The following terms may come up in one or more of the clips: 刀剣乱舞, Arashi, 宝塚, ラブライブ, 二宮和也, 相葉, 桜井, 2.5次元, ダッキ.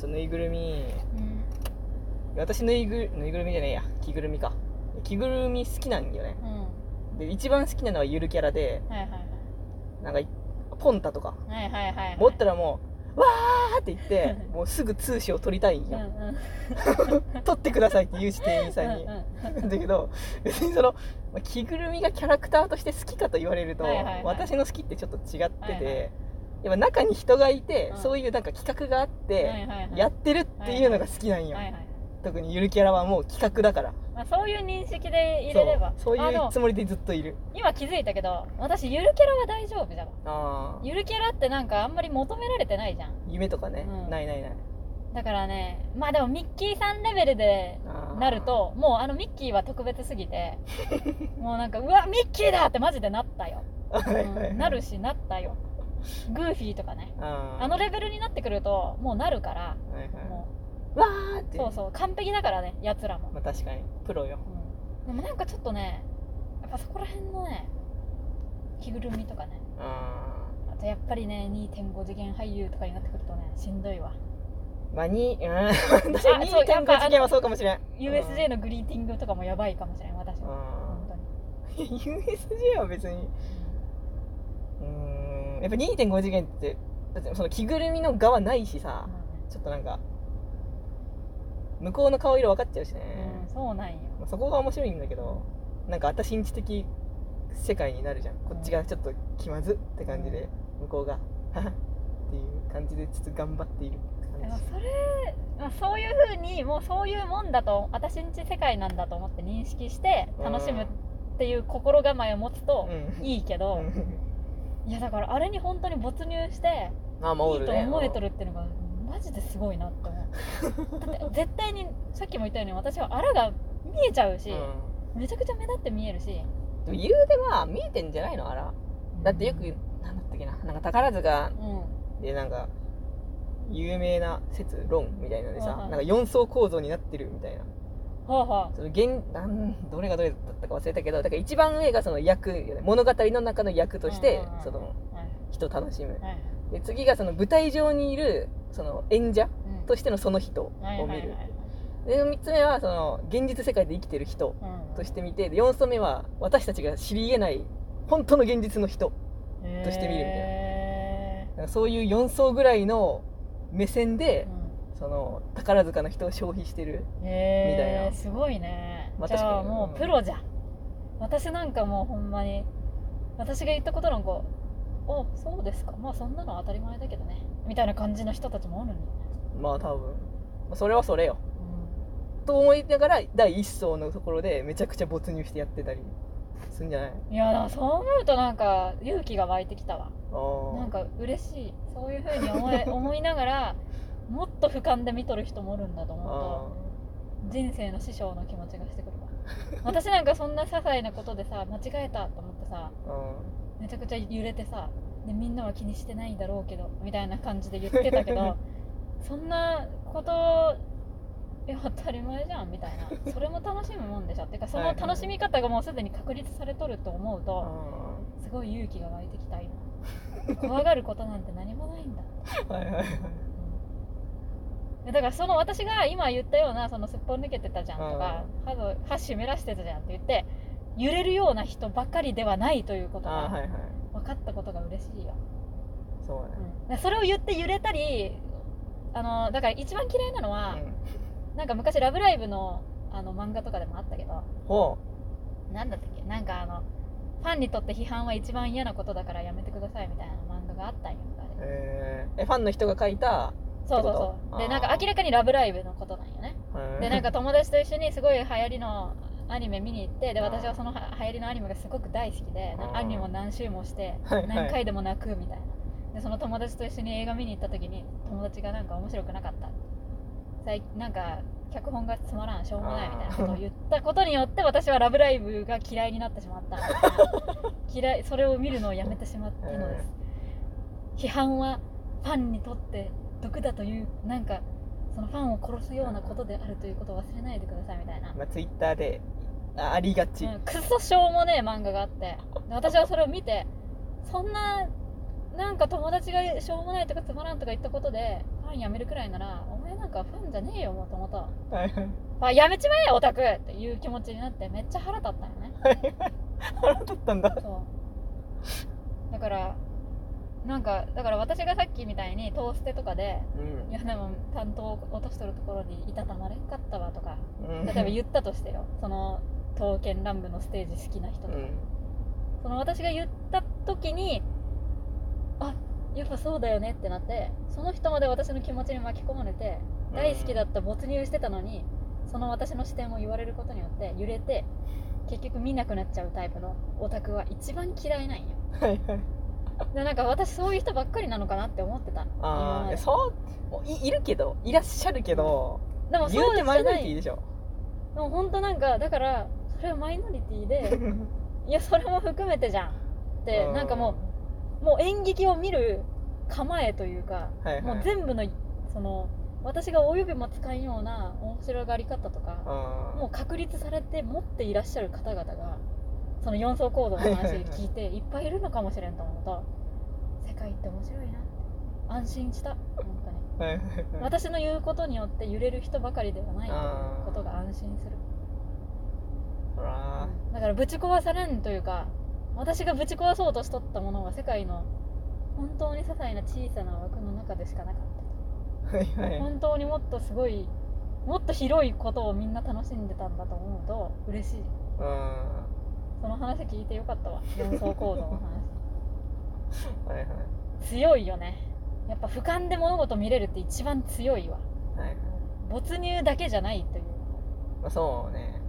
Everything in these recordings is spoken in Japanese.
ちょ、ぬいぐるみ、うん、私ぬいぐるみじゃねえや、着ぐるみか。着ぐるみ好きなんよね、うん、で一番好きなのはゆるキャラで、はいはいはい、なんかポンタとか、はいはいはいはい、持ったらもうわーって言ってもうすぐ通信を取りたいんよ、うんうん、取ってくださいって言うし店員さんにだけど別にその着ぐるみがキャラクターとして好きかと言われると、はいはいはい、私の好きってちょっと違ってて、はいはい、やっぱ中に人がいて、うん、そういうなんか企画があって、はいはいはい、やってるっていうのが好きなんよ、はいはいはい、特にゆるキャラはもう企画だから、まあ、そういう認識で入れればそういうつもりでずっといる。今気づいたけど私ゆるキャラは大丈夫じゃん。あ、ゆるキャラってなんかあんまり求められてないじゃん、夢とかね、うん、ないだからね、まあでもミッキーさんレベルでなるともうあのミッキーは特別すぎてもうなんかうわミッキーだってマジでなったよ、うん、なるしなったよ。グーフィーとかね、 あのレベルになってくるともうなるから、はいはい、もうわーってそうそう完璧だからね、やつらも、まあ、確かにプロよ、うん、でもなんかちょっとねやっぱそこら辺のね着ぐるみとかね、あとやっぱりね 2.5 次元俳優とかになってくるとねしんどいわ。まあ私 2.5 次元はそうかもしれん。 USJ のグリーティングとかもやばいかもしれん私は本当にUSJ は別にやっぱ 2.5 次元ってだってその着ぐるみの側ないしさ、うん、ちょっとなんか向こうの顔色分かっちゃうしね、うん、そうなんよ、まあ、そこが面白いんだけどなんか私んち的世界になるじゃん、こっちがちょっと気まずって感じで、うん、向こうがははっていう感じでちょっと頑張っている感じ。それ、まあ、そういう風にもうそういうもんだと私んち世界なんだと思って認識して楽しむっていう心構えを持つといいけど、うん、いやだからあれに本当に没入していいと思えとるっていうのがマジですごいなって思う。だって絶対にさっきも言ったように私はあらが見えちゃうし、うん、めちゃくちゃ目立って見えるし。でも言うては見えてんじゃないのあら、うん、だってよくなんだったっけな、なんか宝塚でなんか有名な説論みたいなのでさ、うん、なんか4層構造になってるみたいな、うん、そのどれがどれだったか忘れたけど、だから一番上がその役、物語の中の役としてその人を楽しむ、うんうん、で次がその舞台上にいるその演者としてのその人を見る、うんはいはいはい、で3つ目はその現実世界で生きてる人として見て、うん、で4つ目は私たちが知り得ない本当の現実の人として見るみたいな、なんかそういう4層ぐらいの目線で、うん、その宝塚の人を消費してるみたいな、すごいね、まあ、じゃあもうプロじゃん、うん、私なんかもうほんまに私が言ったことなんかあ、そうですか、まあそんなの当たり前だけどねみたいな感じの人たちもおるんだよね。まあ多分それはそれよ、うん、と思いながら第一層のところでめちゃくちゃ没入してやってたりするんじゃない。いやそう思うとなんか勇気が湧いてきたわ。あ、なんか嬉しい、そういう風に思いながらもっと俯瞰で見とる人もおるんだと思うと人生の師匠の気持ちがしてくるわ私なんかそんな些細なことでさ間違えたと思ってさ、めちゃくちゃ揺れてさ、でみんなは気にしてないだろうけどみたいな感じで言ってたけどそんなこといや当たり前じゃんみたいな、それも楽しむもんでしょってかその楽しみ方がもうすでに確立されとると思うと、はい、すごい勇気が湧いてきた今怖がることなんて何もないんだはいはいはい、だからその私が今言ったようなそのすっぽ抜けてたじゃんとか歯湿らしてたじゃんって言って揺れるような人ばかりではないということが分かったことが嬉しいよ。そうね、それを言って揺れたり、だから一番嫌いなのは、うん、なんか昔ラブライブの、漫画とかでもあったけど、なんだったっけ、なんかファンにとって批判は一番嫌なことだからやめてくださいみたいな漫画があったんよ。ファンの人が書いた。そうそうそう。でなんか明らかにラブライブのことなんよね。でなんか友達と一緒にすごい流行りのアニメ見に行って、で私はその流行りのアニメがすごく大好きで、アニメを何周もして何回でも泣くみたいな、はいはい、でその友達と一緒に映画見に行った時に友達がなんか面白くなかった、なんか脚本がつまらんしょうもないみたいなことを言ったことによって私はラブライブが嫌いになってしまった嫌い、それを見るのをやめてしまったのです。批判はファンにとって毒だという、なんかそのファンを殺すようなことであるということを忘れないでくださいみたいな、まあ、ツイッターでありがち、うん、クソしょうもねえ漫画があって、私はそれを見て、そんななんか友達がしょうもないとかつまらんとか言ったことでファンやめるくらいならお前なんかファンじゃねえよもともとあやめちまえよオタクっていう気持ちになってめっちゃ腹立ったよね腹立ったんだそうだからなんかだから私がさっきみたいにトーステとかで、うん、いやでも担当を落としとるところにいたたまれんかったわとか、うん、例えば言ったとしてよその刀剣乱舞のステージ好きな人とか、うん、その私が言った時にあやっぱそうだよねってなってその人まで私の気持ちに巻き込まれて大好きだった没入してたのにその私の視点を言われることによって揺れて結局見なくなっちゃうタイプのオタクは一番嫌いなんよはいはいでなんか私そういう人ばっかりなのかなって思ってたああそういるけどいらっしゃるけど、うん、でもそうじゃない言うてマイノリティでしょでも本当なんかだからそれはマイノリティでいやそれも含めてじゃんってなんかもう演劇を見る構えというか、はいはい、もう全部のその私がおよびも使いような面白がり方とかもう確立されて持っていらっしゃる方々がその4層構造の話聞いていっぱいいるのかもしれんと思うと世界って面白いなって安心した本当に私の言うことによって揺れる人ばかりではないということが安心するだからぶち壊されんというか私がぶち壊そうとしとったものは世界の本当に些細な小さな枠の中でしかなかった、はいはい、本当にもっとすごいもっと広いことをみんな楽しんでたんだと思うと嬉しいその話聞いてよかったわ4層構造の話はい、はい、強いよねやっぱ俯瞰で物事見れるって一番強いわ、はいはい、没入だけじゃないという、まあ、そうね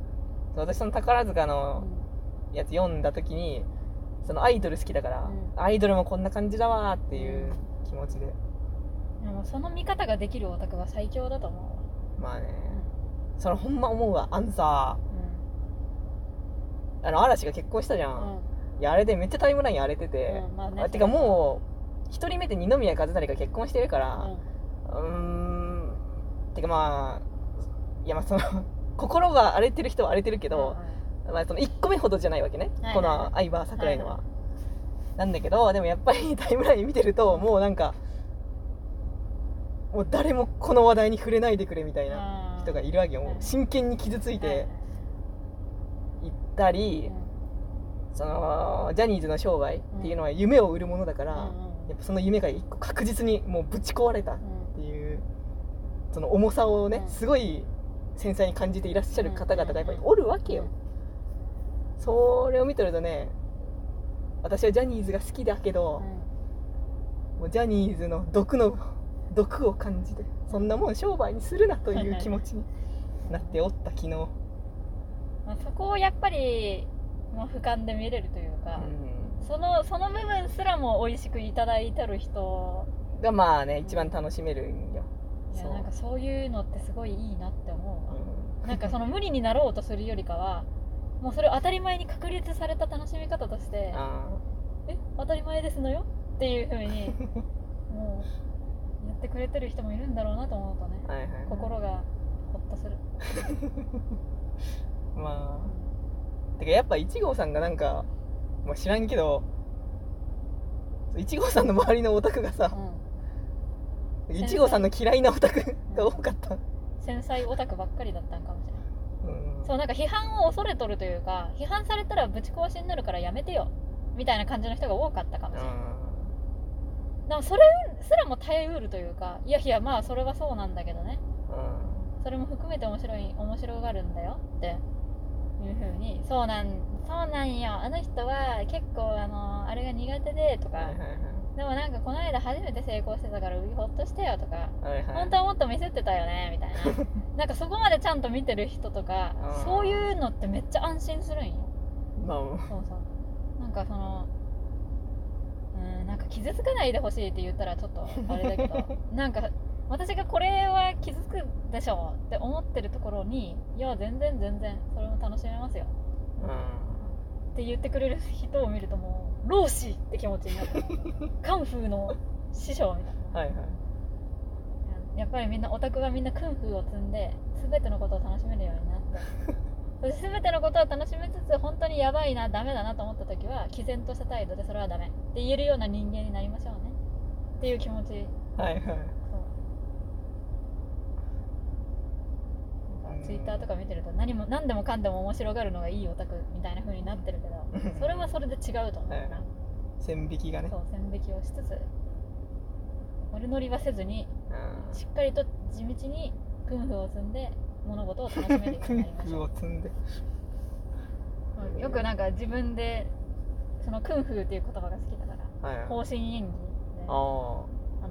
私その宝塚のやつ読んだ時に、うん、そのアイドル好きだから、うん、アイドルもこんな感じだわっていう気持ちで、うん、でもその見方ができるオタクは最強だと思うまあね、うん、それほんま思うわアンサー嵐が結婚したじゃん、うん、いやあれでめっちゃタイムライン荒れてて、うんまあね、てかもう1人目で二宮和也が結婚してるから、うん、てかまあいやまあその心が荒れてる人は荒れてるけど、うんうんまあ、その1個目ほどじゃないわけね、はいはい、この相葉桜井のは、はいはい、なんだけどでもやっぱりタイムライン見てるともうなんかもう誰もこの話題に触れないでくれみたいな人がいるわけよ、うん、もう真剣に傷ついて、はいはいたり、うん、そのジャニーズの商売っていうのは夢を売るものだから、うん、やっぱその夢が一個確実にもうぶち壊れたっていう、うん、その重さをね、うん、すごい繊細に感じていらっしゃる方々がやっぱりおるわけよ、うん、それを見てるとね私はジャニーズが好きだけど、うん、もうジャニーズの毒を感じてそんなもん商売にするなという気持ちになっておった昨日まあ、そこをやっぱり、まあ、俯瞰で見れるというか、うん、その部分すらも美味しくいただいてる人がまあね、うん、一番楽しめるんよいやなんかそういうのってすごいいいなって思うわ、うん、なんかその無理になろうとするよりかはもうそれを当たり前に確立された楽しみ方として当たり前ですのよっていう風にもうやってくれてる人もいるんだろうなと思うとね、はいはいはい、心がほっとするまあ、てかやっぱ1号さんがなんか、まあ、知らんけど1号さんの周りのオタクがさ、うん、1号さんの嫌いなオタクが多かった、うん、繊細オタクばっかりだったんかもしれない、うん、そうなんか批判を恐れとるというか批判されたらぶち壊しになるからやめてよみたいな感じの人が多かったかもしれない、うん、でもそれすらも耐えうるというかいやいやまあそれはそうなんだけどね、うん、それも含めて面白がるんだよっていう風にそうなんよあの人は結構あれが苦手でとか、はいはいはい、でもなんかこの間初めて成功してたからほっとしてよとか、はいはい、本当はもっとミスってたよねみたいななんかそこまでちゃんと見てる人とかそういうのってめっちゃ安心するんよ、まあ、そうそうなんかそのなんか傷つかないでほしいって言ったらちょっとあれだけどなんか私がこれは傷つくでしょって思ってるところにいや全然それも楽しめますよ、うん、って言ってくれる人を見るともう老子って気持ちになるカンフーの師匠みたいなはい、はい、やっぱりみんなオタクはみんなカンフーを積んで全てのことを楽しめるようになってそして全てのことを楽しみつつ本当にやばいなダメだなと思った時は毅然とした態度でそれはダメって言えるような人間になりましょうねっていう気持ちはいはいツイッターとか見てると何でもかんでも面白がるのがいいオタクみたいな風になってるけど、それはそれで違うと思うな、線引きがね、そう線引きをしつつ丸乗りはせずに、しっかりと地道にクンフを積んで物事を楽しめるようになりましょう。クンフを積んでよくなんか自分でそのクンフーっていう言葉が好きだから、はいはい、方針演技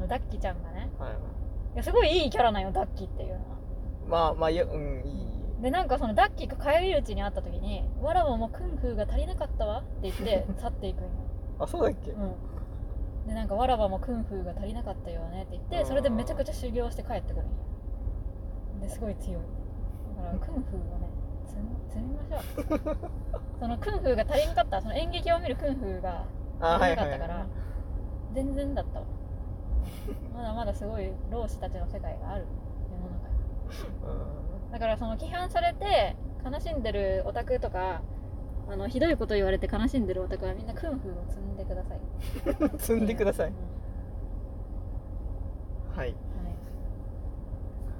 で、ダッキちゃんがね、はいはい、いやすごいいいキャラなんよダッキっていうのは。まあいや、うん、いい。でなんかそのダッキが帰り道に会った時にわらわもクンフーが足りなかったわって言って去っていくんよ。あ、そうだっけ、うん、でなんかわらわもクンフーが足りなかったよねって言って、それでめちゃくちゃ修行して帰ってくるんよ。ですごい強いだからクンフーはね積みましょう。そのクンフーが足りなかった、その演劇を見るクンフーが足りなかったから、はいはいはい、全然だったわ。まだまだすごい老子たちの世界がある世の中に。だからその批判されて悲しんでるオタクとか、ひどいこと言われて悲しんでるオタクはみんなクンフーを積んでください。積んでください。